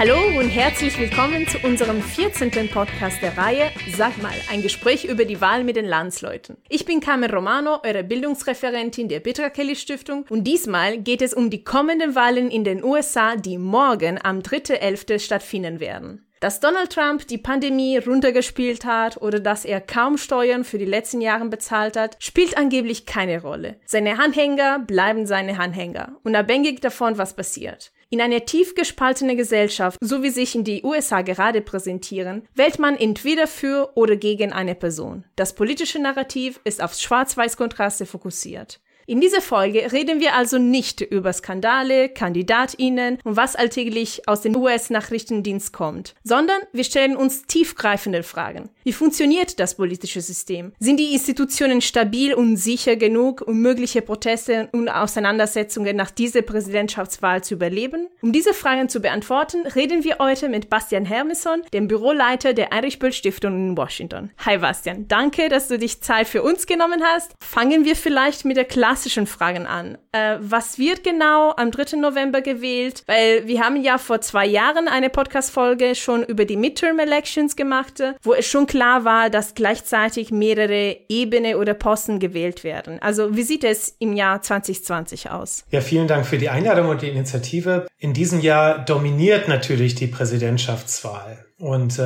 Hallo und herzlich willkommen zu unserem 14. Podcast der Reihe Sag mal, ein Gespräch über die Wahl mit den Landsleuten. Ich bin Carmen Romano, eure Bildungsreferentin der Bitra Kelly Stiftung und diesmal geht es um die kommenden Wahlen in den USA, die morgen am 3.11. stattfinden werden. Dass Donald Trump die Pandemie runtergespielt hat oder dass er kaum Steuern für die letzten Jahre bezahlt hat, spielt angeblich keine Rolle. Seine Anhänger bleiben seine Anhänger, unabhängig davon, was passiert. In einer tief gespaltenen Gesellschaft, so wie sich in die USA gerade präsentieren, wählt man entweder für oder gegen eine Person. Das politische Narrativ ist auf Schwarz-Weiß-Kontraste fokussiert. In dieser Folge reden wir also nicht über Skandale, KandidatInnen und was alltäglich aus dem US-Nachrichtendienst kommt, sondern wir stellen uns tiefgreifende Fragen. Wie funktioniert das politische System? Sind die Institutionen stabil und sicher genug, um mögliche Proteste und Auseinandersetzungen nach dieser Präsidentschaftswahl zu überleben? Um diese Fragen zu beantworten, reden wir heute mit Bastian Hermeson, dem Büroleiter der Heinrich-Böll-Stiftung in Washington. Hi Bastian, danke, dass du dich Zeit für uns genommen hast. Fangen wir vielleicht mit der klassischen Fragen an. Was wird genau am 3. November gewählt? Weil wir haben ja vor 2 Jahren eine Podcast-Folge schon über die Midterm-Elections gemacht, wo es schon klar war, dass gleichzeitig mehrere Ebenen oder Posten gewählt werden. Also wie sieht es im Jahr 2020 aus? Ja, vielen Dank für die Einladung und die Initiative. In diesem Jahr dominiert natürlich die Präsidentschaftswahl. Und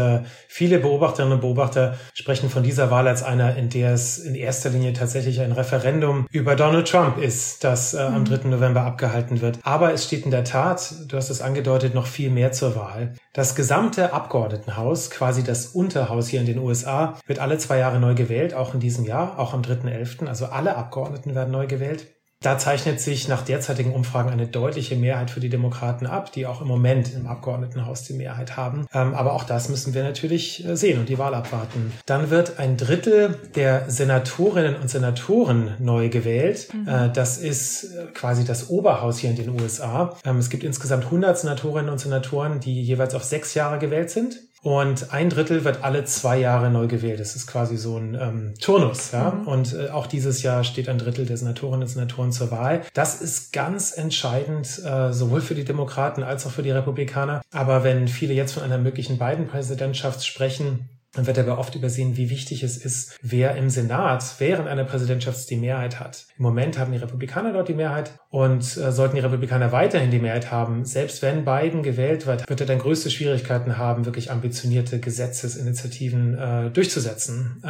viele Beobachterinnen und Beobachter sprechen von dieser Wahl als einer, in der es in erster Linie tatsächlich ein Referendum über Donald Trump ist, das am 3. November abgehalten wird. Aber es steht in der Tat, du hast es angedeutet, noch viel mehr zur Wahl. Das gesamte Abgeordnetenhaus, quasi das Unterhaus hier in den USA, wird alle 2 Jahre neu gewählt, auch in diesem Jahr, auch am 3.11. Also alle Abgeordneten werden neu gewählt. Da zeichnet sich nach derzeitigen Umfragen eine deutliche Mehrheit für die Demokraten ab, die auch im Moment im Abgeordnetenhaus die Mehrheit haben. Aber auch das müssen wir natürlich sehen und die Wahl abwarten. Dann wird 1/3 der Senatorinnen und Senatoren neu gewählt. Das ist quasi das Oberhaus hier in den USA. Es gibt insgesamt 100 Senatorinnen und Senatoren, die jeweils auf 6 Jahre gewählt sind. Und 1/3 wird alle 2 Jahre neu gewählt. Das ist quasi so ein Turnus. Ja? Und auch dieses Jahr steht 1/3 der Senatorinnen und Senatoren zur Wahl. Das ist ganz entscheidend, sowohl für die Demokraten als auch für die Republikaner. Aber wenn viele jetzt von einer möglichen Biden-Präsidentschaft sprechen, dann wird aber oft übersehen, wie wichtig es ist, wer im Senat während einer Präsidentschaft die Mehrheit hat. Im Moment haben die Republikaner dort die Mehrheit und sollten die Republikaner weiterhin die Mehrheit haben, selbst wenn Biden gewählt wird, wird er dann größte Schwierigkeiten haben, wirklich ambitionierte Gesetzesinitiativen durchzusetzen,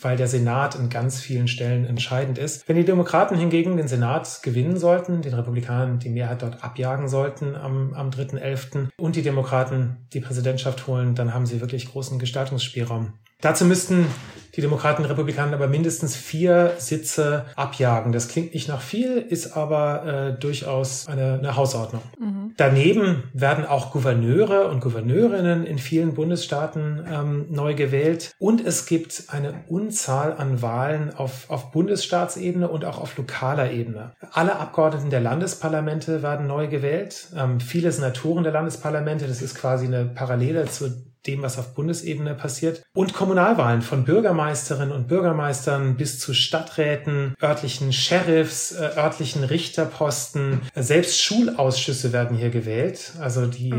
weil der Senat an ganz vielen Stellen entscheidend ist. Wenn die Demokraten hingegen den Senat gewinnen sollten, den Republikanern die Mehrheit dort abjagen sollten am 3.11. und die Demokraten die Präsidentschaft holen, dann haben sie wirklich großen Gestaltungsspielraum. Dazu müssten die Demokraten und Republikaner aber mindestens 4 Sitze abjagen. Das klingt nicht nach viel, ist aber durchaus eine Hausordnung. Daneben werden auch Gouverneure und Gouverneurinnen in vielen Bundesstaaten neu gewählt. Und es gibt eine Unzahl an Wahlen auf Bundesstaatsebene und auch auf lokaler Ebene. Alle Abgeordneten der Landesparlamente werden neu gewählt. Viele Senatoren der Landesparlamente, das ist quasi eine Parallele zu dem, was auf Bundesebene passiert. Und Kommunalwahlen von Bürgermeisterinnen und Bürgermeistern bis zu Stadträten, örtlichen Sheriffs, örtlichen Richterposten. Selbst Schulausschüsse werden hier gewählt. Also die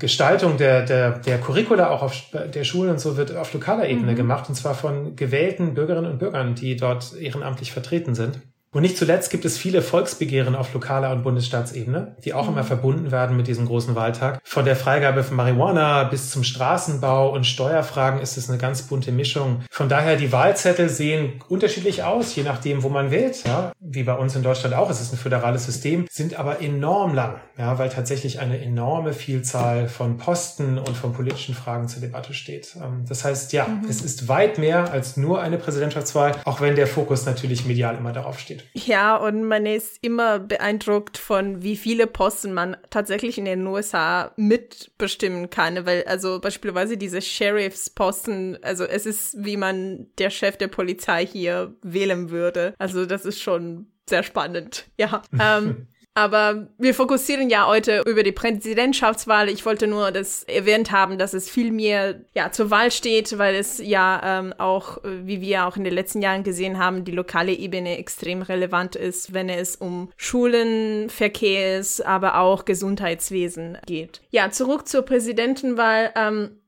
Gestaltung der Curricula auch auf der Schule und so wird auf lokaler Ebene gemacht. Und zwar von gewählten Bürgerinnen und Bürgern, die dort ehrenamtlich vertreten sind. Und nicht zuletzt gibt es viele Volksbegehren auf lokaler und Bundesstaatsebene, die auch immer verbunden werden mit diesem großen Wahltag. Von der Freigabe von Marihuana bis zum Straßenbau und Steuerfragen ist es eine ganz bunte Mischung. Von daher, die Wahlzettel sehen unterschiedlich aus, je nachdem, wo man wählt. Ja, wie bei uns in Deutschland auch, es ist ein föderales System, sind aber enorm lang, ja, weil tatsächlich eine enorme Vielzahl von Posten und von politischen Fragen zur Debatte steht. Das heißt, ja, es ist weit mehr als nur eine Präsidentschaftswahl, auch wenn der Fokus natürlich medial immer darauf steht. Ja, und man ist immer beeindruckt von, wie viele Posten man tatsächlich in den USA mitbestimmen kann, weil also beispielsweise diese Sheriffs-Posten, also es ist, wie man der Chef der Polizei hier wählen würde. Also das ist schon sehr spannend, ja. Aber wir fokussieren ja heute über die Präsidentschaftswahl. Ich wollte nur das erwähnt haben, dass es viel mehr zur Wahl steht, weil es auch, wie wir auch in den letzten Jahren gesehen haben, die lokale Ebene extrem relevant ist, wenn es um Schulen, Verkehrs, aber auch Gesundheitswesen geht. Ja, zurück zur Präsidentenwahl.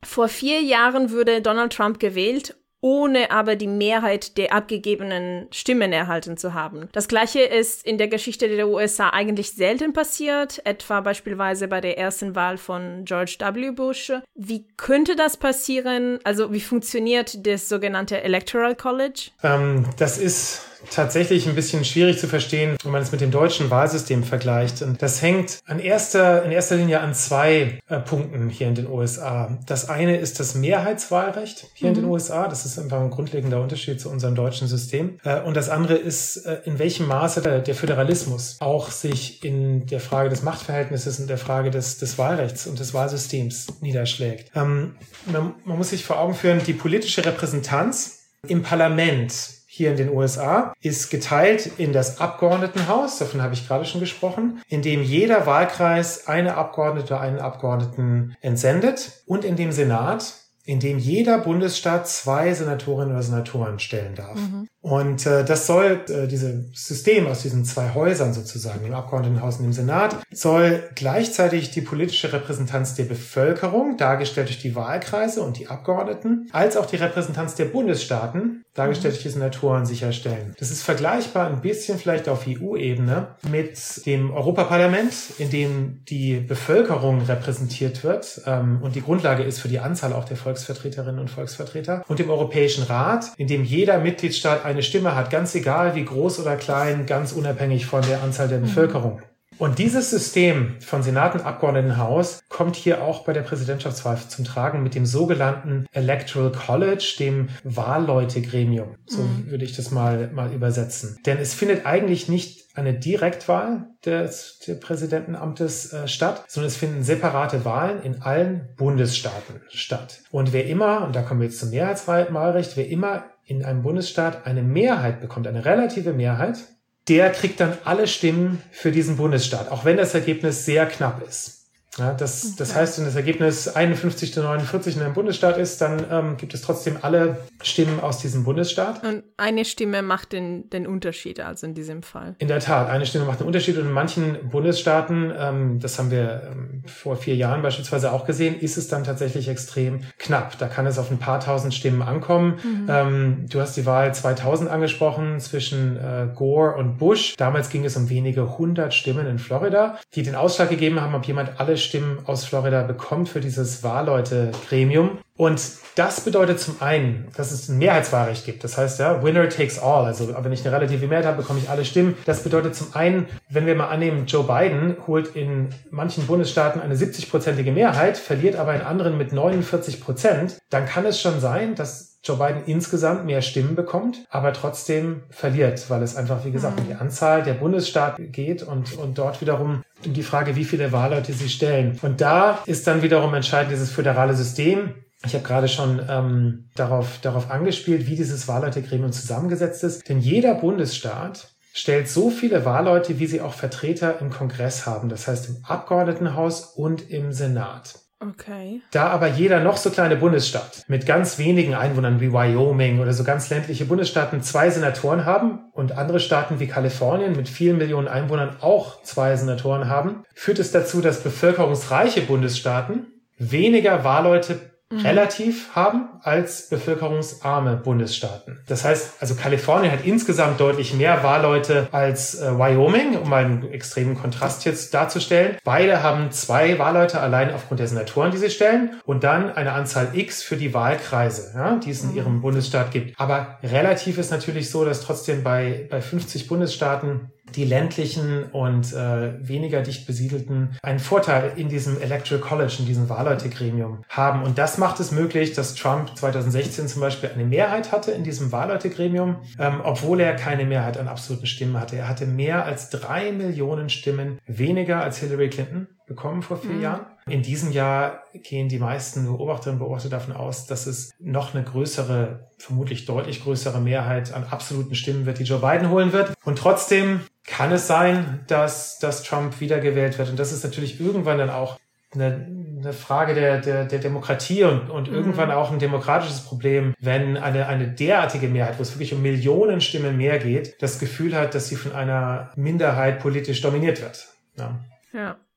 Vor 4 Jahren wurde Donald Trump gewählt, ohne aber die Mehrheit der abgegebenen Stimmen erhalten zu haben. Das Gleiche ist in der Geschichte der USA eigentlich selten passiert, etwa beispielsweise bei der ersten Wahl von George W. Bush. Wie könnte das passieren? Also wie funktioniert das sogenannte Electoral College? Das ist tatsächlich ein bisschen schwierig zu verstehen, wenn man es mit dem deutschen Wahlsystem vergleicht. Und das hängt in erster Linie an zwei Punkten hier in den USA. Das eine ist das Mehrheitswahlrecht hier in den USA. Das ist einfach ein grundlegender Unterschied zu unserem deutschen System. Und das andere ist, in welchem Maße der Föderalismus auch sich in der Frage des Machtverhältnisses und der Frage des Wahlrechts und des Wahlsystems niederschlägt. Man muss sich vor Augen führen, die politische Repräsentanz im Parlament hier in den USA ist geteilt in das Abgeordnetenhaus, davon habe ich gerade schon gesprochen, in dem jeder Wahlkreis eine Abgeordnete oder einen Abgeordneten entsendet, und in dem Senat, in dem jeder Bundesstaat 2 Senatorinnen oder Senatoren stellen darf. Und das soll, dieses System aus diesen 2 Häusern sozusagen, dem Abgeordnetenhaus und dem Senat, soll gleichzeitig die politische Repräsentanz der Bevölkerung, dargestellt durch die Wahlkreise und die Abgeordneten, als auch die Repräsentanz der Bundesstaaten, dargestellt durch die Senatoren, sicherstellen. Das ist vergleichbar ein bisschen vielleicht auf EU-Ebene mit dem Europaparlament, in dem die Bevölkerung repräsentiert wird und die Grundlage ist für die Anzahl auch der Volksvertreterinnen und Volksvertreter, und dem Europäischen Rat, in dem jeder Mitgliedstaat eine Stimme hat, ganz egal wie groß oder klein, ganz unabhängig von der Anzahl der Bevölkerung. Und dieses System von Senat und Abgeordnetenhaus kommt hier auch bei der Präsidentschaftswahl zum Tragen mit dem sogenannten Electoral College, dem Wahlleutegremium. So würde ich das mal übersetzen. Denn es findet eigentlich nicht eine Direktwahl des Präsidentenamtes statt, sondern es finden separate Wahlen in allen Bundesstaaten statt. Und wer immer, und da kommen wir jetzt zum Mehrheitswahlrecht, wer immer in einem Bundesstaat eine Mehrheit bekommt, eine relative Mehrheit, der kriegt dann alle Stimmen für diesen Bundesstaat, auch wenn das Ergebnis sehr knapp ist. Ja, das heißt, wenn das Ergebnis 51-49 in einem Bundesstaat ist, dann gibt es trotzdem alle Stimmen aus diesem Bundesstaat. Und eine Stimme macht den Unterschied, also in diesem Fall. In der Tat, eine Stimme macht den Unterschied. Und in manchen Bundesstaaten, das haben wir vor 4 Jahren beispielsweise auch gesehen, ist es dann tatsächlich extrem knapp. Da kann es auf ein paar tausend Stimmen ankommen. Du hast die Wahl 2000 angesprochen zwischen Gore und Bush. Damals ging es um wenige 100 Stimmen in Florida, die den Ausschlag gegeben haben, ob jemand alle Stimmen aus Florida bekommt für dieses Wahlleute-Gremium. Und das bedeutet zum einen, dass es ein Mehrheitswahlrecht gibt. Das heißt, ja, winner takes all. Also wenn ich eine relative Mehrheit habe, bekomme ich alle Stimmen. Das bedeutet zum einen, wenn wir mal annehmen, Joe Biden holt in manchen Bundesstaaten eine 70-prozentige Mehrheit, verliert aber in anderen mit 49%, dann kann es schon sein, dass Joe Biden insgesamt mehr Stimmen bekommt, aber trotzdem verliert, weil es einfach, wie gesagt, um die Anzahl der Bundesstaaten geht und dort wiederum um die Frage, wie viele Wahlleute sie stellen. Und da ist dann wiederum entscheidend dieses föderale System. Ich habe gerade schon darauf angespielt, wie dieses Wahlleutegremium zusammengesetzt ist. Denn jeder Bundesstaat stellt so viele Wahlleute, wie sie auch Vertreter im Kongress haben. Das heißt im Abgeordnetenhaus und im Senat. Okay. Da aber jeder noch so kleine Bundesstaat mit ganz wenigen Einwohnern wie Wyoming oder so ganz ländliche Bundesstaaten 2 Senatoren haben und andere Staaten wie Kalifornien mit vielen Millionen Einwohnern auch 2 Senatoren haben, führt es dazu, dass bevölkerungsreiche Bundesstaaten weniger Wahlleute relativ haben als bevölkerungsarme Bundesstaaten. Das heißt, also Kalifornien hat insgesamt deutlich mehr Wahlleute als Wyoming, um einen extremen Kontrast jetzt darzustellen. Beide haben 2 Wahlleute allein aufgrund der Senatoren, die sie stellen, und dann eine Anzahl X für die Wahlkreise, ja, die es in ihrem Bundesstaat gibt. Aber relativ ist natürlich so, dass trotzdem bei 50 Bundesstaaten die ländlichen und weniger dicht besiedelten einen Vorteil in diesem Electoral College, in diesem Wahlleutegremium haben. Und das macht es möglich, dass Trump 2016 zum Beispiel eine Mehrheit hatte in diesem Wahlleutegremium, obwohl er keine Mehrheit an absoluten Stimmen hatte. Er hatte mehr als 3 Millionen Stimmen weniger als Hillary Clinton bekommen vor 4 Jahren. In diesem Jahr gehen die meisten Beobachterinnen und Beobachter davon aus, dass es noch eine größere, vermutlich deutlich größere Mehrheit an absoluten Stimmen wird, die Joe Biden holen wird. Und trotzdem kann es sein, dass Trump wiedergewählt wird. Und das ist natürlich irgendwann dann auch eine Frage der Demokratie und irgendwann auch ein demokratisches Problem, wenn eine derartige Mehrheit, wo es wirklich um Millionen Stimmen mehr geht, das Gefühl hat, dass sie von einer Minderheit politisch dominiert wird.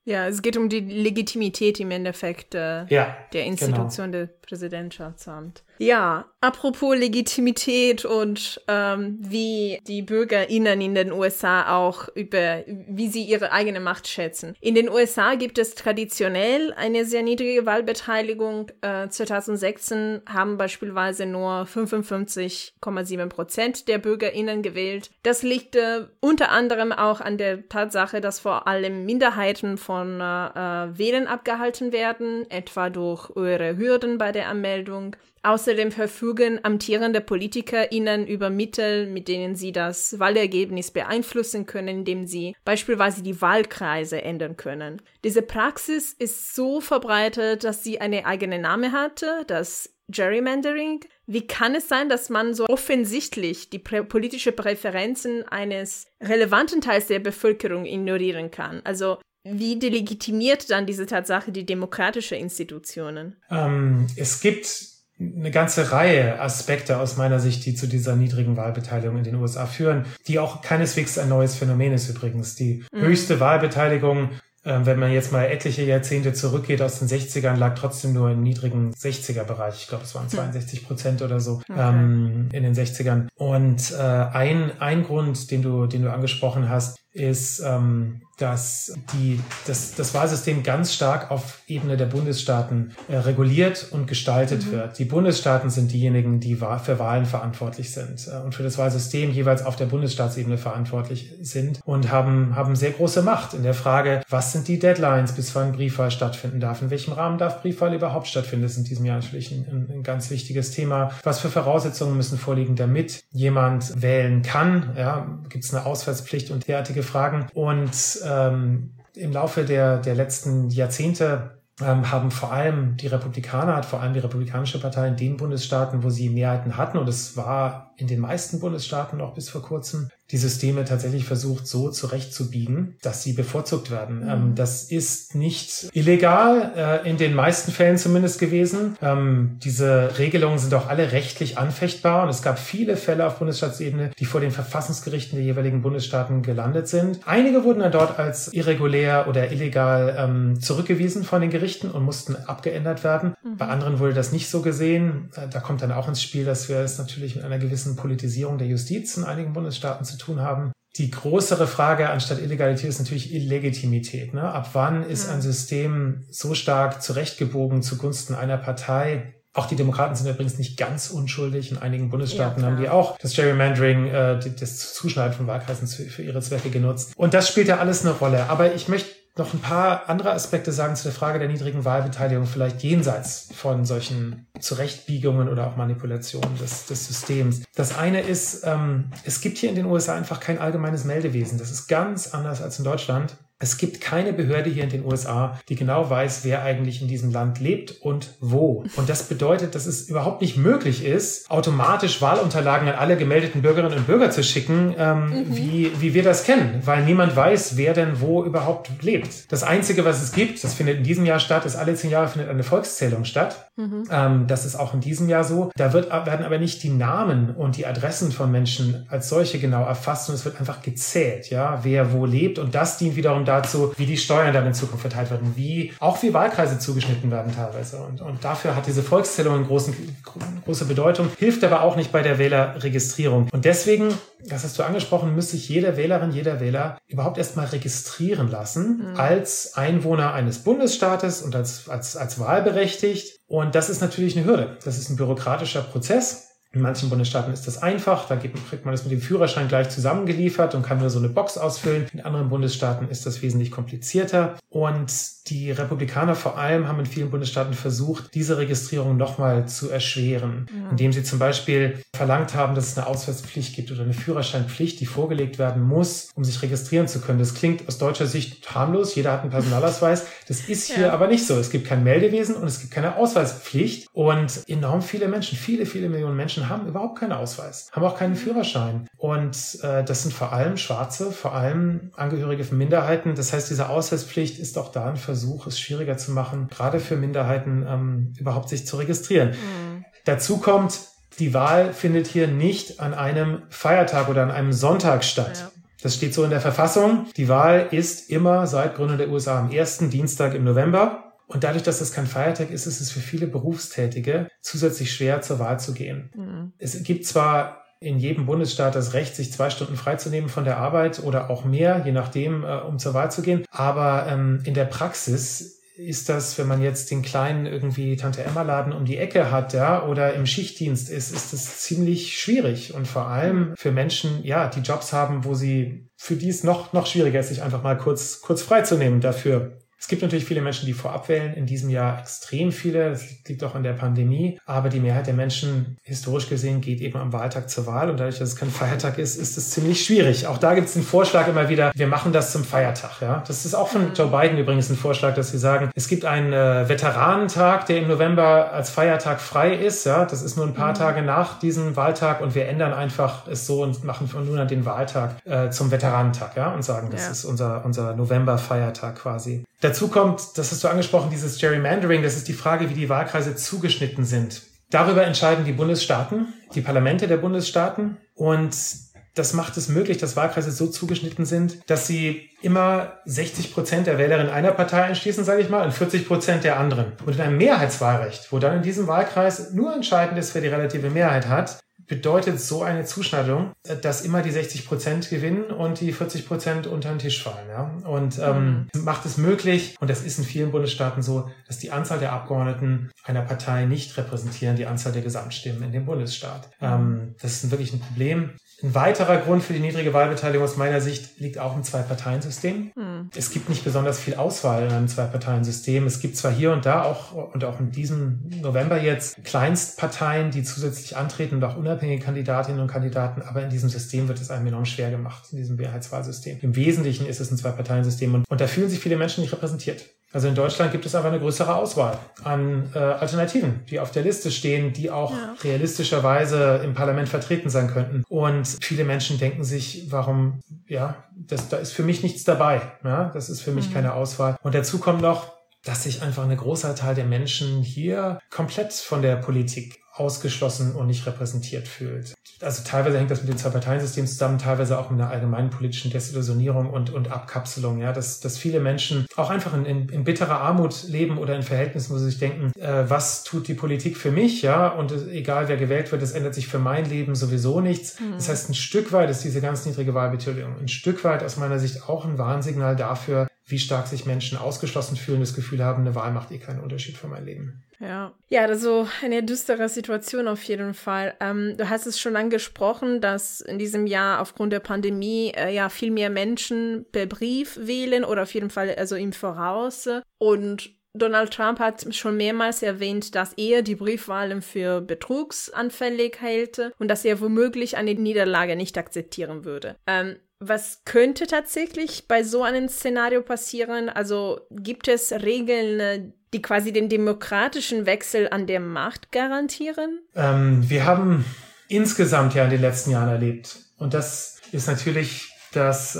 Ja, es geht um die Legitimität im Endeffekt der Institution des Präsidentschaftsamts. Ja, apropos Legitimität und wie die BürgerInnen in den USA auch wie sie ihre eigene Macht schätzen. In den USA gibt es traditionell eine sehr niedrige Wahlbeteiligung. 2016 haben beispielsweise nur 55,7% der BürgerInnen gewählt. Das liegt unter anderem auch an der Tatsache, dass vor allem Minderheiten von Wählen abgehalten werden, etwa durch höhere Hürden bei der Anmeldung. Außerdem verfügen amtierende PolitikerInnen über Mittel, mit denen sie das Wahlergebnis beeinflussen können, indem sie beispielsweise die Wahlkreise ändern können. Diese Praxis ist so verbreitet, dass sie einen eigenen Namen hatte, das Gerrymandering. Wie kann es sein, dass man so offensichtlich die politische Präferenzen eines relevanten Teils der Bevölkerung ignorieren kann? Also wie delegitimiert dann diese Tatsache die demokratischen Institutionen? Es gibt eine ganze Reihe Aspekte aus meiner Sicht, die zu dieser niedrigen Wahlbeteiligung in den USA führen, die auch keineswegs ein neues Phänomen ist übrigens. Die höchste Wahlbeteiligung, wenn man jetzt mal etliche Jahrzehnte zurückgeht, aus den 60ern, lag trotzdem nur im niedrigen 60er-Bereich. Ich glaube, es waren 62% oder so in den 60ern. Und ein Grund, den du angesprochen hast, ist, dass das Wahlsystem ganz stark auf Ebene der Bundesstaaten reguliert und gestaltet wird. Die Bundesstaaten sind diejenigen, die für Wahlen verantwortlich sind und für das Wahlsystem jeweils auf der Bundesstaatsebene verantwortlich sind und haben sehr große Macht in der Frage, was sind die Deadlines, bis wann Briefwahl stattfinden darf, in welchem Rahmen darf Briefwahl überhaupt stattfinden. Das ist in diesem Jahr natürlich ein ganz wichtiges Thema. Was für Voraussetzungen müssen vorliegen, damit jemand wählen kann? Ja, gibt es eine Ausweispflicht und derartige Fragen. Und im Laufe der letzten Jahrzehnte hat vor allem die Republikanische Partei in den Bundesstaaten, wo sie Mehrheiten hatten, und es war in den meisten Bundesstaaten noch bis vor kurzem, die Systeme tatsächlich versucht, so zurechtzubiegen, dass sie bevorzugt werden. Das ist nicht illegal, in den meisten Fällen zumindest gewesen. Diese Regelungen sind auch alle rechtlich anfechtbar und es gab viele Fälle auf Bundesstaatsebene, die vor den Verfassungsgerichten der jeweiligen Bundesstaaten gelandet sind. Einige wurden dann dort als irregulär oder illegal zurückgewiesen von den Gerichten und mussten abgeändert werden. Bei anderen wurde das nicht so gesehen. Da kommt dann auch ins Spiel, dass wir es natürlich mit einer gewissen Politisierung der Justiz in einigen Bundesstaaten zu tun haben. Die größere Frage anstatt Illegalität ist natürlich Illegitimität. Ne? Ab wann ist ein System so stark zurechtgebogen zugunsten einer Partei? Auch die Demokraten sind übrigens nicht ganz unschuldig. In einigen Bundesstaaten haben die auch das Gerrymandering, das Zuschneiden von Wahlkreisen für ihre Zwecke genutzt. Und das spielt ja alles eine Rolle. Aber ich möchte noch ein paar andere Aspekte sagen zu der Frage der niedrigen Wahlbeteiligung, vielleicht jenseits von solchen Zurechtbiegungen oder auch Manipulationen des Systems. Das eine ist, es gibt hier in den USA einfach kein allgemeines Meldewesen. Das ist ganz anders als in Deutschland. Es gibt keine Behörde hier in den USA, die genau weiß, wer eigentlich in diesem Land lebt und wo. Und das bedeutet, dass es überhaupt nicht möglich ist, automatisch Wahlunterlagen an alle gemeldeten Bürgerinnen und Bürger zu schicken, wie wir das kennen, weil niemand weiß, wer denn wo überhaupt lebt. Das Einzige, was es gibt, das findet in diesem Jahr statt, ist alle 10 Jahre findet eine Volkszählung statt. Das ist auch in diesem Jahr so. Da werden aber nicht die Namen und die Adressen von Menschen als solche genau erfasst, sondern es wird einfach gezählt, ja, wer wo lebt. Und das dient wiederum dazu, wie die Steuern dann in Zukunft verteilt werden, wie Wahlkreise zugeschnitten werden teilweise. Und dafür hat diese Volkszählung eine große Bedeutung, hilft aber auch nicht bei der Wählerregistrierung. Und deswegen, das hast du angesprochen, muss sich jede Wählerin, jeder Wähler überhaupt erstmal registrieren lassen als Einwohner eines Bundesstaates und als wahlberechtigt. Und das ist natürlich eine Hürde. Das ist ein bürokratischer Prozess. In manchen Bundesstaaten ist das einfach, da kriegt man das mit dem Führerschein gleich zusammengeliefert und kann nur so eine Box ausfüllen. In anderen Bundesstaaten ist das wesentlich komplizierter. Und die Republikaner vor allem haben in vielen Bundesstaaten versucht, diese Registrierung nochmal zu erschweren, indem sie zum Beispiel verlangt haben, dass es eine Ausweispflicht gibt oder eine Führerscheinpflicht, die vorgelegt werden muss, um sich registrieren zu können. Das klingt aus deutscher Sicht harmlos, jeder hat einen Personalausweis. Das ist hier aber nicht so. Es gibt kein Meldewesen und es gibt keine Ausweispflicht. Und enorm viele Menschen, viele, viele Millionen Menschen haben überhaupt keinen Ausweis, haben auch keinen Führerschein. Und das sind vor allem Schwarze, vor allem Angehörige von Minderheiten. Das heißt, diese Ausweispflicht ist auch da ein Versuch, es schwieriger zu machen, gerade für Minderheiten überhaupt sich zu registrieren. Mhm. Dazu kommt, die Wahl findet hier nicht an einem Feiertag oder an einem Sonntag statt. Ja. Das steht so in der Verfassung. Die Wahl ist immer seit Gründung der USA am ersten Dienstag im November. Und dadurch, dass das kein Feiertag ist, ist es für viele Berufstätige zusätzlich schwer, zur Wahl zu gehen. Mhm. Es gibt zwar in jedem Bundesstaat das Recht, sich 2 Stunden freizunehmen von der Arbeit oder auch mehr, je nachdem, um zur Wahl zu gehen. Aber in der Praxis ist das, wenn man jetzt den kleinen irgendwie Tante-Emma-Laden um die Ecke hat, ja, oder im Schichtdienst ist, ist das ziemlich schwierig. Und vor allem für Menschen, ja, die Jobs haben, wo sie, für die es noch schwieriger ist, sich einfach mal kurz freizunehmen dafür. Es gibt natürlich viele Menschen, die vorab wählen, in diesem Jahr extrem viele, das liegt auch an der Pandemie, aber die Mehrheit der Menschen, historisch gesehen, geht eben am Wahltag zur Wahl und dadurch, dass es kein Feiertag ist, ist es ziemlich schwierig. Auch da gibt es den Vorschlag immer wieder, wir machen das zum Feiertag. Ja, das ist auch von Joe Biden übrigens ein Vorschlag, dass sie sagen, es gibt einen Veteranentag, der im November als Feiertag frei ist. Ja, das ist nur ein paar Tage nach diesem Wahltag und wir ändern einfach es so und machen von nun an den Wahltag zum Veteranentag, ja, und sagen, das ist unser November-Feiertag quasi. Dazu kommt, das hast du angesprochen, dieses Gerrymandering, das ist die Frage, wie die Wahlkreise zugeschnitten sind. Darüber entscheiden die Bundesstaaten, die Parlamente der Bundesstaaten und das macht es möglich, dass Wahlkreise so zugeschnitten sind, dass sie immer 60% der Wählerinnen einer Partei einschließen, sage ich mal, und 40% der anderen. Und in einem Mehrheitswahlrecht, wo dann in diesem Wahlkreis nur entscheidend ist, wer die relative Mehrheit hat, bedeutet so eine Zuschneidung, dass immer die 60% gewinnen und die 40% unter den Tisch fallen. Ja? Und macht es möglich, und das ist in vielen Bundesstaaten so, dass die Anzahl der Abgeordneten einer Partei nicht repräsentieren, die Anzahl der Gesamtstimmen in dem Bundesstaat. Das ist wirklich ein Problem. Ein weiterer Grund für die niedrige Wahlbeteiligung aus meiner Sicht liegt auch im Zwei-Parteien-System. Es gibt nicht besonders viel Auswahl in einem Zwei-Parteien-System. Es gibt zwar hier und da auch, und auch in diesem November jetzt, Kleinstparteien, die zusätzlich antreten und auch unabhängige Kandidatinnen und Kandidaten, aber in diesem System wird es einem enorm schwer gemacht, in diesem Mehrheitswahlsystem. Im Wesentlichen ist es ein Zwei-Parteien-System und da fühlen sich viele Menschen nicht repräsentiert. Also in Deutschland gibt es einfach eine größere Auswahl an Alternativen, die auf der Liste stehen, die auch realistischerweise im Parlament vertreten sein könnten. Und viele Menschen denken sich, warum, da ist für mich nichts dabei. Ja? Das ist für mich keine Auswahl. Und dazu kommt noch, dass sich einfach ein großer Teil der Menschen hier komplett von der Politik ausgeschlossen und nicht repräsentiert fühlt. Also teilweise hängt das mit dem Zwei-Parteien-System zusammen, teilweise auch mit einer allgemeinen politischen Desillusionierung und Abkapselung, ja, dass viele Menschen auch einfach in bitterer Armut leben oder in Verhältnissen, wo sie sich denken, was tut die Politik für mich, ja, und egal wer gewählt wird, es ändert sich für mein Leben sowieso nichts. Das heißt, ein Stück weit ist diese ganz niedrige Wahlbeteiligung, ein Stück weit aus meiner Sicht auch ein Warnsignal dafür, wie stark sich Menschen ausgeschlossen fühlen, das Gefühl haben, eine Wahl macht keinen Unterschied für mein Leben. Ja, das ist so eine düstere Situation auf jeden Fall. Du hast es schon angesprochen, dass in diesem Jahr aufgrund der Pandemie viel mehr Menschen per Brief wählen oder auf jeden Fall also im Voraus. Und Donald Trump hat schon mehrmals erwähnt, dass er die Briefwahlen für betrugsanfällig hält und dass er womöglich eine Niederlage nicht akzeptieren würde. Was könnte tatsächlich bei so einem Szenario passieren? Also gibt es Regeln, die quasi den demokratischen Wechsel an der Macht garantieren? Wir haben insgesamt ja in den letzten Jahren erlebt. Und das ist natürlich das,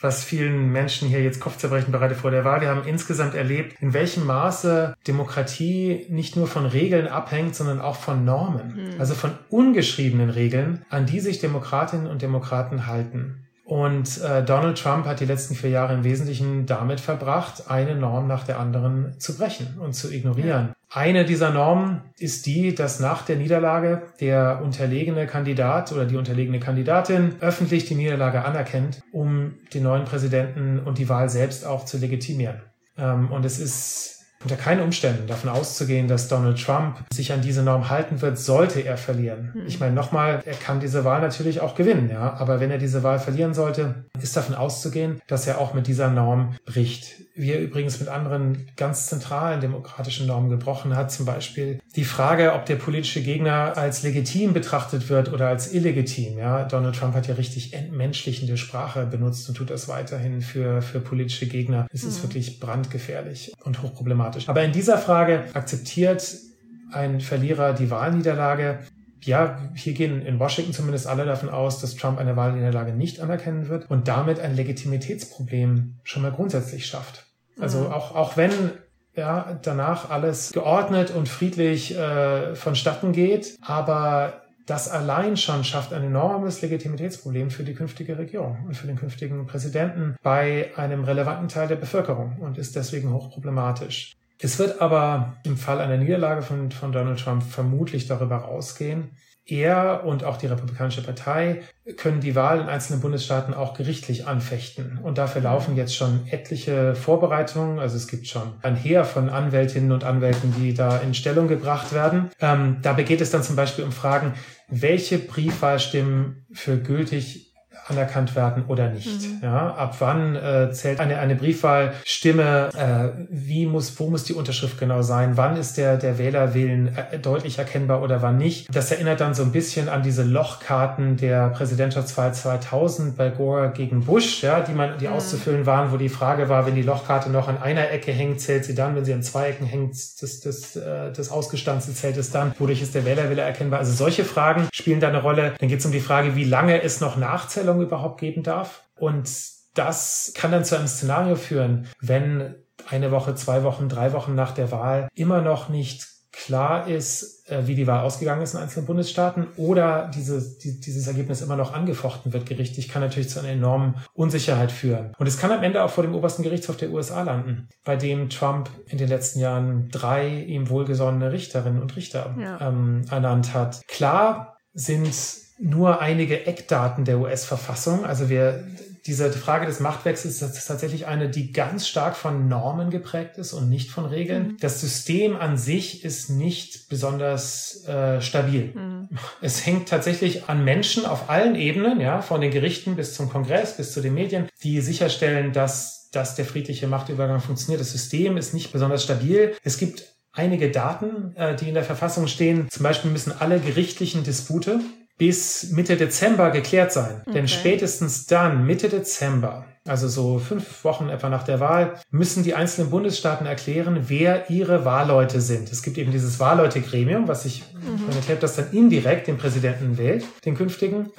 was vielen Menschen hier jetzt Kopfzerbrechen bereitet vor der Wahl. Wir haben insgesamt erlebt, in welchem Maße Demokratie nicht nur von Regeln abhängt, sondern auch von Normen. Also von ungeschriebenen Regeln, an die sich Demokratinnen und Demokraten halten. Und Donald Trump hat die letzten 4 Jahre im Wesentlichen damit verbracht, eine Norm nach der anderen zu brechen und zu ignorieren. Eine dieser Normen ist die, dass nach der Niederlage der unterlegene Kandidat oder die unterlegene Kandidatin öffentlich die Niederlage anerkennt, um den neuen Präsidenten und die Wahl selbst auch zu legitimieren. Und es ist unter keinen Umständen davon auszugehen, dass Donald Trump sich an diese Norm halten wird, sollte er verlieren. Ich meine, nochmal, er kann diese Wahl natürlich auch gewinnen, ja, aber wenn er diese Wahl verlieren sollte, ist davon auszugehen, dass er auch mit dieser Norm bricht. Wie er übrigens mit anderen ganz zentralen demokratischen Normen gebrochen hat, zum Beispiel die Frage, ob der politische Gegner als legitim betrachtet wird oder als illegitim. Ja, Donald Trump hat ja richtig entmenschlichende Sprache benutzt und tut das weiterhin für politische Gegner. Es ist wirklich brandgefährlich und hochproblematisch. Aber in dieser Frage akzeptiert ein Verlierer die Wahlniederlage. Ja, hier gehen in Washington zumindest alle davon aus, dass Trump eine Wahlniederlage nicht anerkennen wird und damit ein Legitimitätsproblem schon mal grundsätzlich schafft. Also auch wenn ja danach alles geordnet und friedlich vonstatten geht, aber das allein schon schafft ein enormes Legitimitätsproblem für die künftige Regierung und für den künftigen Präsidenten bei einem relevanten Teil der Bevölkerung und ist deswegen hochproblematisch. Es wird aber im Fall einer Niederlage von Donald Trump vermutlich darüber rausgehen. Er und auch die Republikanische Partei können die Wahl in einzelnen Bundesstaaten auch gerichtlich anfechten. Und dafür laufen jetzt schon etliche Vorbereitungen. Also es gibt schon ein Heer von Anwältinnen und Anwälten, die da in Stellung gebracht werden. Dabei geht es dann zum Beispiel um Fragen, welche Briefwahlstimmen für gültig anerkannt werden oder nicht. Ja, ab wann zählt eine Briefwahlstimme? Wo muss die Unterschrift genau sein? Wann ist der Wählerwillen deutlich erkennbar oder wann nicht? Das erinnert dann so ein bisschen an diese Lochkarten der Präsidentschaftswahl 2000 bei Gore gegen Bush, ja, die auszufüllen waren, wo die Frage war, wenn die Lochkarte noch an einer Ecke hängt, zählt sie dann, wenn sie an zwei Ecken hängt, das Ausgestanzte zählt es dann. Wodurch ist der Wählerwille erkennbar? Also solche Fragen spielen da eine Rolle. Dann geht es um die Frage, wie lange es noch Nachzählung überhaupt geben darf. Und das kann dann zu einem Szenario führen, wenn 1 Woche, 2 Wochen, 3 Wochen nach der Wahl immer noch nicht klar ist, wie die Wahl ausgegangen ist in einzelnen Bundesstaaten oder dieses Ergebnis immer noch angefochten wird gerichtlich, kann natürlich zu einer enormen Unsicherheit führen. Und es kann am Ende auch vor dem obersten Gerichtshof der USA landen, bei dem Trump in den letzten Jahren 3 ihm wohlgesonnene Richterinnen und Richter ernannt hat. Klar sind nur einige Eckdaten der US-Verfassung. Also diese Frage des Machtwechsels ist tatsächlich eine, die ganz stark von Normen geprägt ist und nicht von Regeln. Das System an sich ist nicht besonders stabil. Es hängt tatsächlich an Menschen auf allen Ebenen, ja, von den Gerichten bis zum Kongress, bis zu den Medien, die sicherstellen, dass der friedliche Machtübergang funktioniert. Das System ist nicht besonders stabil. Es gibt einige Daten, die in der Verfassung stehen. Zum Beispiel müssen alle gerichtlichen Dispute bis Mitte Dezember geklärt sein. Okay. Denn spätestens dann, Mitte Dezember, also so 5 Wochen etwa nach der Wahl, müssen die einzelnen Bundesstaaten erklären, wer ihre Wahlleute sind. Es gibt eben dieses Wahlleutegremium, was sich erklärt, das dann indirekt den Präsidenten wählt, den künftigen,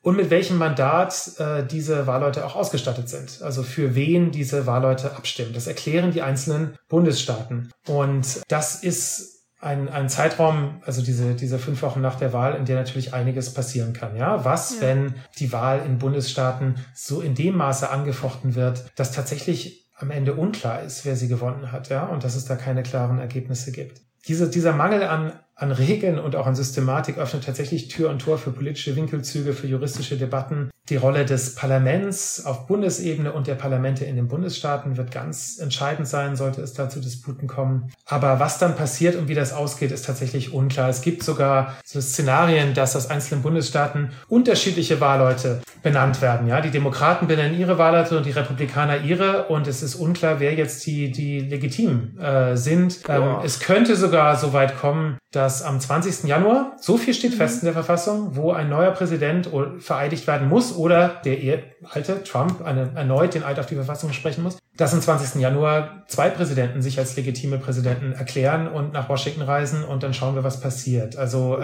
und mit welchem Mandat diese Wahlleute auch ausgestattet sind. Also für wen diese Wahlleute abstimmen. Das erklären die einzelnen Bundesstaaten. Und das ist ein Zeitraum, also diese 5 Wochen nach der Wahl, in der natürlich einiges passieren kann. Ja, wenn die Wahl in Bundesstaaten so in dem Maße angefochten wird, dass tatsächlich am Ende unklar ist, wer sie gewonnen hat, ja, und dass es da keine klaren Ergebnisse gibt. Dieser Mangel an Regeln und auch an Systematik öffnet tatsächlich Tür und Tor für politische Winkelzüge, für juristische Debatten. Die Rolle des Parlaments auf Bundesebene und der Parlamente in den Bundesstaaten wird ganz entscheidend sein, sollte es da zu Disputen kommen. Aber was dann passiert und wie das ausgeht, ist tatsächlich unklar. Es gibt sogar so Szenarien, dass aus einzelnen Bundesstaaten unterschiedliche Wahlleute benannt werden. Ja, die Demokraten benennen ihre Wahlleute und die Republikaner ihre. Und es ist unklar, wer jetzt die legitimen sind. Ja. Es könnte sogar so weit kommen, dass am 20. Januar, so viel steht fest in der Verfassung, wo ein neuer Präsident vereidigt werden muss oder der alte Trump erneut den Eid auf die Verfassung sprechen muss, dass am 20. Januar 2 Präsidenten sich als legitime Präsidenten erklären und nach Washington reisen und dann schauen wir, was passiert. Also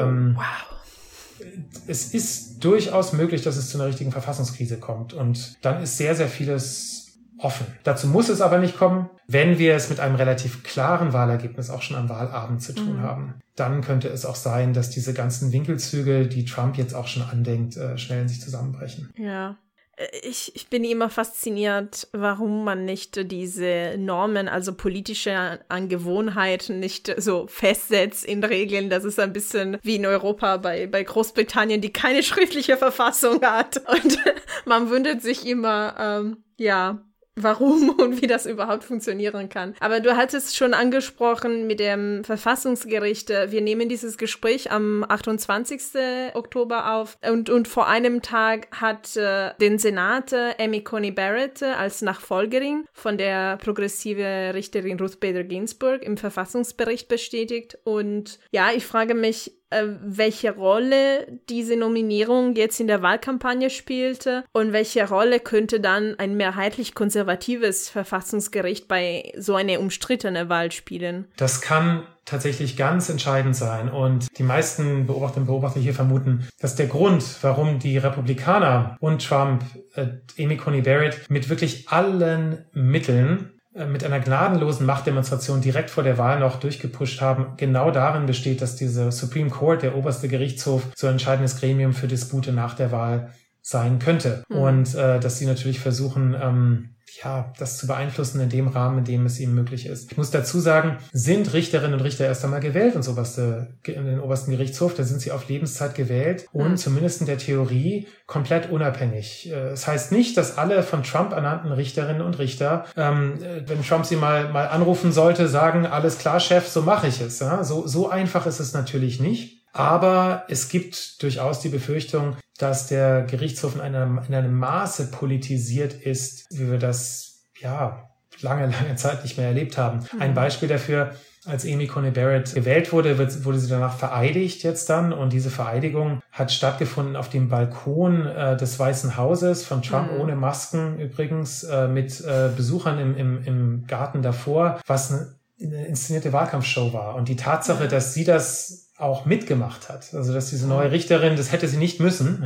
es ist durchaus möglich, dass es zu einer richtigen Verfassungskrise kommt und dann ist sehr, sehr vieles offen. Dazu muss es aber nicht kommen. Wenn wir es mit einem relativ klaren Wahlergebnis auch schon am Wahlabend zu tun haben, dann könnte es auch sein, dass diese ganzen Winkelzüge, die Trump jetzt auch schon andenkt, schnell in sich zusammenbrechen. Ja. Ich bin immer fasziniert, warum man nicht diese Normen, also politische Angewohnheiten nicht so festsetzt in Regeln. Das ist ein bisschen wie in Europa bei Großbritannien, die keine schriftliche Verfassung hat. Und man wundert sich immer, warum und wie das überhaupt funktionieren kann. Aber du hattest schon angesprochen mit dem Verfassungsgericht. Wir nehmen dieses Gespräch am 28. Oktober auf und vor einem Tag hat den Senat Amy Coney Barrett als Nachfolgerin von der progressiven Richterin Ruth Bader Ginsburg im Verfassungsbericht bestätigt. Und ja, ich frage mich, welche Rolle diese Nominierung jetzt in der Wahlkampagne spielte und welche Rolle könnte dann ein mehrheitlich konservatives Verfassungsgericht bei so einer umstrittenen Wahl spielen? Das kann tatsächlich ganz entscheidend sein. Und die meisten Beobachterinnen und Beobachter hier vermuten, dass der Grund, warum die Republikaner und Trump Amy Coney Barrett mit wirklich allen Mitteln mit einer gnadenlosen Machtdemonstration direkt vor der Wahl noch durchgepusht haben, genau darin besteht, dass diese Supreme Court, der oberste Gerichtshof, so ein entscheidendes Gremium für Dispute nach der Wahl sein könnte. Mhm. Und dass sie natürlich versuchen, das zu beeinflussen in dem Rahmen, in dem es ihm möglich ist. Ich muss dazu sagen, sind Richterinnen und Richter erst einmal gewählt in den obersten Gerichtshof, dann sind sie auf Lebenszeit gewählt und zumindest in der Theorie komplett unabhängig. Das heißt nicht, dass alle von Trump ernannten Richterinnen und Richter, wenn Trump sie mal anrufen sollte, sagen, alles klar, Chef, so mache ich es. Ja? So einfach ist es natürlich nicht. Aber es gibt durchaus die Befürchtung, dass der Gerichtshof in einem Maße politisiert ist, wie wir das lange Zeit nicht mehr erlebt haben. Mhm. Ein Beispiel dafür: Als Amy Coney Barrett gewählt wurde, wurde sie danach vereidigt jetzt dann. Und diese Vereidigung hat stattgefunden auf dem Balkon des Weißen Hauses von Trump, ohne Masken übrigens, mit Besuchern im Garten davor, was eine inszenierte Wahlkampfshow war. Und die Tatsache, dass sie das auch mitgemacht hat. Also, dass diese neue Richterin, das hätte sie nicht müssen,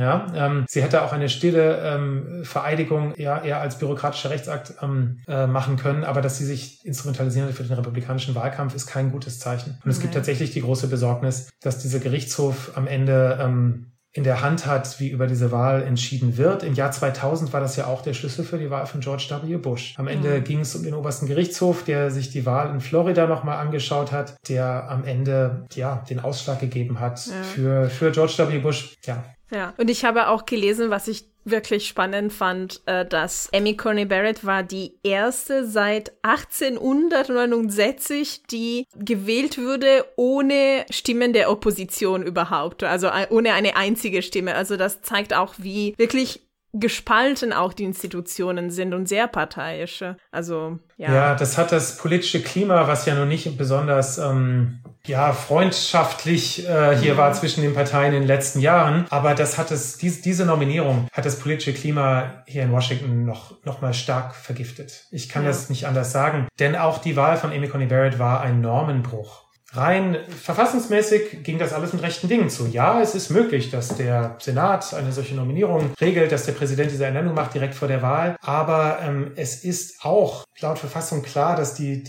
sie hätte auch eine stille Vereidigung eher als bürokratischer Rechtsakt machen können, aber dass sie sich instrumentalisieren für den republikanischen Wahlkampf, ist kein gutes Zeichen. Und es gibt tatsächlich die große Besorgnis, dass dieser Gerichtshof am Ende in der Hand hat, wie über diese Wahl entschieden wird. Im Jahr 2000 war das ja auch der Schlüssel für die Wahl von George W. Bush. Am Ende ging es um den obersten Gerichtshof, der sich die Wahl in Florida nochmal angeschaut hat, der am Ende den Ausschlag gegeben hat für George W. Bush. Ja, und ich habe auch gelesen, was ich wirklich spannend fand, dass Amy Coney Barrett war die erste seit 1869, die gewählt würde ohne Stimmen der Opposition überhaupt, also ohne eine einzige Stimme. Also das zeigt auch, wie wirklich gespalten auch die Institutionen sind und sehr parteiisch. Also, ja, das hat das politische Klima, was ja nun nicht besonders freundschaftlich hier war zwischen den Parteien in den letzten Jahren. Aber das hat diese Nominierung hat das politische Klima hier in Washington noch mal stark vergiftet. Ich kann das nicht anders sagen. Denn auch die Wahl von Amy Coney Barrett war ein Normenbruch. Rein verfassungsmäßig ging das alles mit rechten Dingen zu. Ja, es ist möglich, dass der Senat eine solche Nominierung regelt, dass der Präsident diese Ernennung macht direkt vor der Wahl. Aber es ist auch laut Verfassung klar, dass die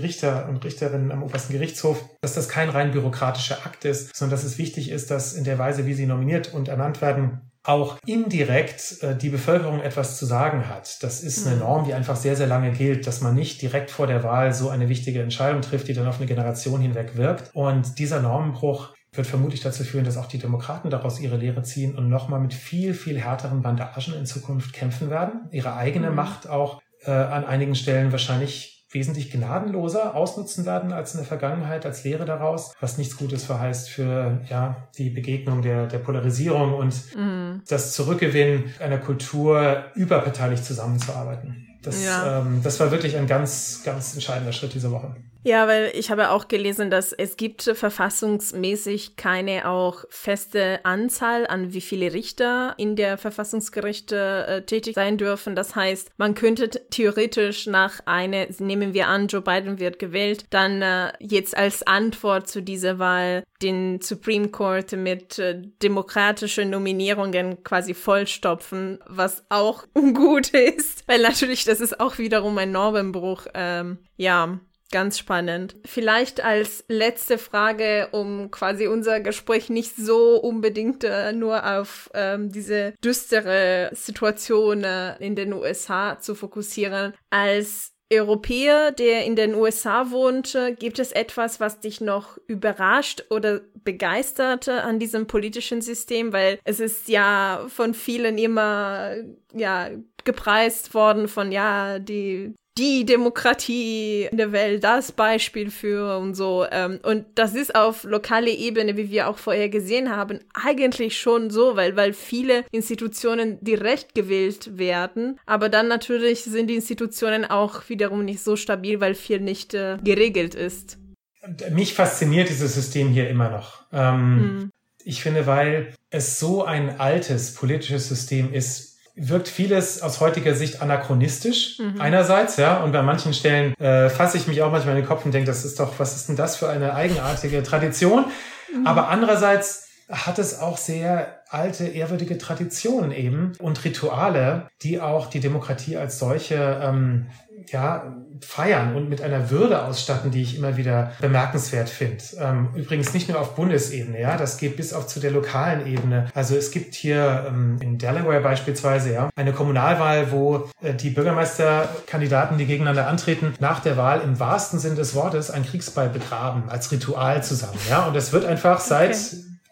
Richter und Richterinnen am obersten Gerichtshof, dass das kein rein bürokratischer Akt ist, sondern dass es wichtig ist, dass in der Weise, wie sie nominiert und ernannt werden, auch indirekt die Bevölkerung etwas zu sagen hat. Das ist eine Norm, die einfach sehr, sehr lange gilt, dass man nicht direkt vor der Wahl so eine wichtige Entscheidung trifft, die dann auf eine Generation hinweg wirkt. Und dieser Normenbruch wird vermutlich dazu führen, dass auch die Demokraten daraus ihre Lehre ziehen und nochmal mit viel, viel härteren Bandagen in Zukunft kämpfen werden. Ihre eigene Macht auch an einigen Stellen wahrscheinlich wesentlich gnadenloser ausnutzen werden als in der Vergangenheit, als Lehre daraus, was nichts Gutes verheißt für die Begegnung der Polarisierung und das Zurückgewinnen einer Kultur, überparteilich zusammenzuarbeiten. Das war wirklich ein ganz, ganz entscheidender Schritt diese Woche. Ja, weil ich habe auch gelesen, dass es gibt verfassungsmäßig keine auch feste Anzahl an wie viele Richter in der Verfassungsgerichte tätig sein dürfen. Das heißt, man könnte theoretisch nach einer, nehmen wir an, Joe Biden wird gewählt, dann jetzt als Antwort zu dieser Wahl den Supreme Court mit demokratischen Nominierungen quasi vollstopfen, was auch ungut ist, weil natürlich das ist auch wiederum ein Normenbruch, Ganz spannend. Vielleicht als letzte Frage, um quasi unser Gespräch nicht so unbedingt nur auf diese düstere Situation in den USA zu fokussieren. Als Europäer, der in den USA wohnte, gibt es etwas, was dich noch überrascht oder begeisterte an diesem politischen System? Weil es ist ja von vielen immer gepreist worden von, die Demokratie in der Welt, das Beispiel für und so. Und das ist auf lokaler Ebene, wie wir auch vorher gesehen haben, eigentlich schon so, weil viele Institutionen direkt gewählt werden. Aber dann natürlich sind die Institutionen auch wiederum nicht so stabil, weil viel nicht geregelt ist. Mich fasziniert dieses System hier immer noch. Ich finde, weil es so ein altes politisches System ist, wirkt vieles aus heutiger Sicht anachronistisch einerseits, ja, und bei manchen Stellen fasse ich mich auch manchmal in den Kopf und denke, das ist doch, was ist denn das für eine eigenartige Tradition? Aber andererseits hat es auch sehr alte, ehrwürdige Traditionen eben und Rituale, die auch die Demokratie als solche feiern und mit einer Würde ausstatten, die ich immer wieder bemerkenswert finde. Übrigens nicht nur auf Bundesebene, ja, das geht bis auf zu der lokalen Ebene. Also es gibt hier in Delaware beispielsweise eine Kommunalwahl, wo die Bürgermeisterkandidaten, die gegeneinander antreten, nach der Wahl im wahrsten Sinn des Wortes einen Kriegsbeil begraben, als Ritual zusammen. Ja, und das wird einfach seit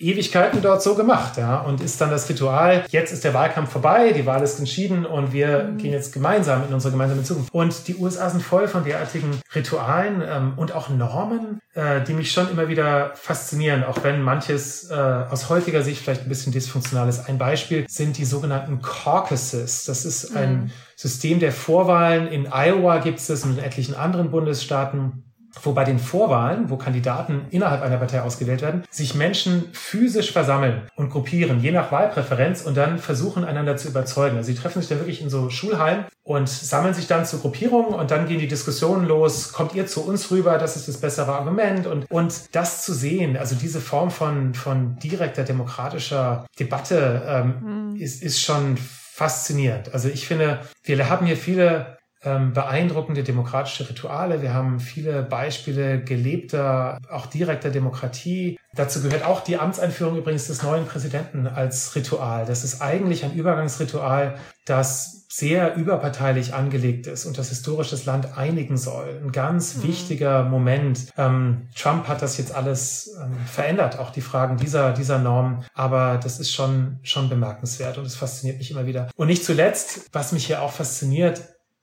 Ewigkeiten dort so gemacht, ja, und ist dann das Ritual, jetzt ist der Wahlkampf vorbei, die Wahl ist entschieden und wir gehen jetzt gemeinsam in unsere gemeinsame Zukunft. Und die USA sind voll von derartigen Ritualen und auch Normen, die mich schon immer wieder faszinieren, auch wenn manches aus heutiger Sicht vielleicht ein bisschen dysfunktional ist. Ein Beispiel sind die sogenannten Caucuses. Das ist ein System der Vorwahlen. In Iowa gibt es das und in etlichen anderen Bundesstaaten, wo bei den Vorwahlen, wo Kandidaten innerhalb einer Partei ausgewählt werden, sich Menschen physisch versammeln und gruppieren, je nach Wahlpräferenz, und dann versuchen, einander zu überzeugen. Also sie treffen sich dann wirklich in so Schulheimen und sammeln sich dann zu Gruppierungen und dann gehen die Diskussionen los, kommt ihr zu uns rüber, das ist das bessere Argument. Und das zu sehen, also diese Form von direkter demokratischer Debatte ist schon faszinierend. Also ich finde, wir haben hier viele beeindruckende demokratische Rituale. Wir haben viele Beispiele gelebter, auch direkter Demokratie. Dazu gehört auch die Amtseinführung übrigens des neuen Präsidenten als Ritual. Das ist eigentlich ein Übergangsritual, das sehr überparteilich angelegt ist und das historisch das Land einigen soll. Ein ganz wichtiger Moment. Trump hat das jetzt alles verändert, auch die Fragen dieser Normen. Aber das ist schon bemerkenswert und es fasziniert mich immer wieder. Und nicht zuletzt, was mich hier auch fasziniert,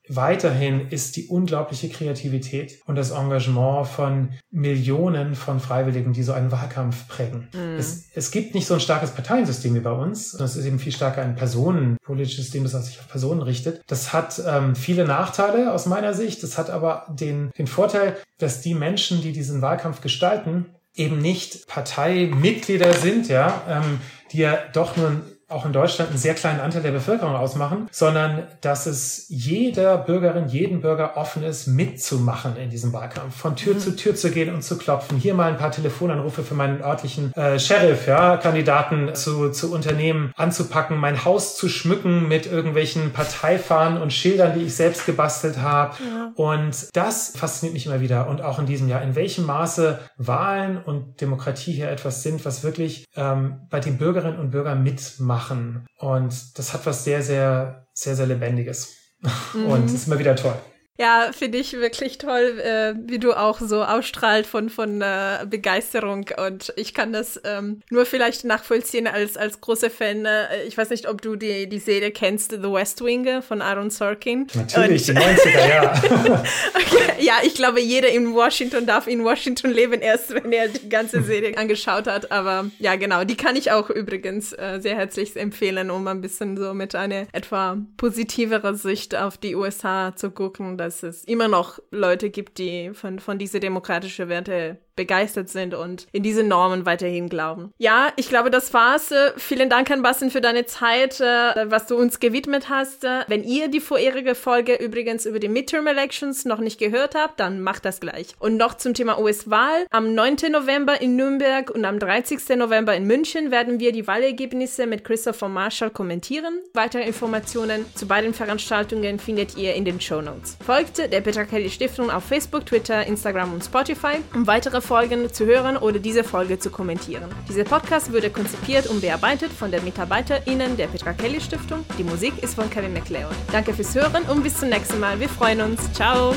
weiterhin ist die unglaubliche Kreativität und das Engagement von Millionen von Freiwilligen, die so einen Wahlkampf prägen. Es gibt nicht so ein starkes Parteiensystem wie bei uns. Das ist eben viel stärker ein personenpolitisches System, das sich auf Personen richtet. Das hat viele Nachteile aus meiner Sicht. Das hat aber den Vorteil, dass die Menschen, die diesen Wahlkampf gestalten, eben nicht Parteimitglieder sind, die ja doch nur auch in Deutschland einen sehr kleinen Anteil der Bevölkerung ausmachen, sondern dass es jeder Bürgerin, jeden Bürger offen ist, mitzumachen in diesem Wahlkampf, von Tür zu Tür zu gehen und zu klopfen, hier mal ein paar Telefonanrufe für meinen örtlichen Sheriff, Kandidaten zu unternehmen, anzupacken, mein Haus zu schmücken mit irgendwelchen Parteifahnen und Schildern, die ich selbst gebastelt habe. Ja. Und das fasziniert mich immer wieder und auch in diesem Jahr, in welchem Maße Wahlen und Demokratie hier etwas sind, was wirklich bei den Bürgerinnen und Bürgern mitmachen. Und das hat was sehr, sehr, sehr, sehr Lebendiges. Und ist immer wieder toll. Ja, finde ich wirklich toll, wie du auch so ausstrahlt von Begeisterung, und ich kann das nur vielleicht nachvollziehen als großer Fan. Ich weiß nicht, ob du die Serie kennst, The West Wing von Aaron Sorkin. Natürlich, die 90er, ja. Okay, ja, ich glaube, jeder in Washington darf in Washington leben, erst wenn er die ganze Serie angeschaut hat. Aber ja, genau, die kann ich auch übrigens sehr herzlich empfehlen, um ein bisschen so mit einer etwa positiveren Sicht auf die USA zu gucken, dass es immer noch Leute gibt, die von diese demokratischen Werte begeistert sind und in diese Normen weiterhin glauben. Ja, ich glaube, das war's. Vielen Dank an Bastian für deine Zeit, was du uns gewidmet hast. Wenn ihr die vorherige Folge übrigens über die Midterm Elections noch nicht gehört habt, dann macht das gleich. Und noch zum Thema US-Wahl. Am 9. November in Nürnberg und am 30. November in München werden wir die Wahlergebnisse mit Christopher Marshall kommentieren. Weitere Informationen zu beiden Veranstaltungen findet ihr in den Shownotes. Folgt der Bitra Kelly Stiftung auf Facebook, Twitter, Instagram und Spotify, um weitere Folgen zu hören oder diese Folge zu kommentieren. Dieser Podcast wurde konzipiert und bearbeitet von den MitarbeiterInnen der Petra Kelly Stiftung. Die Musik ist von Kevin McLeod. Danke fürs Hören und bis zum nächsten Mal. Wir freuen uns. Ciao!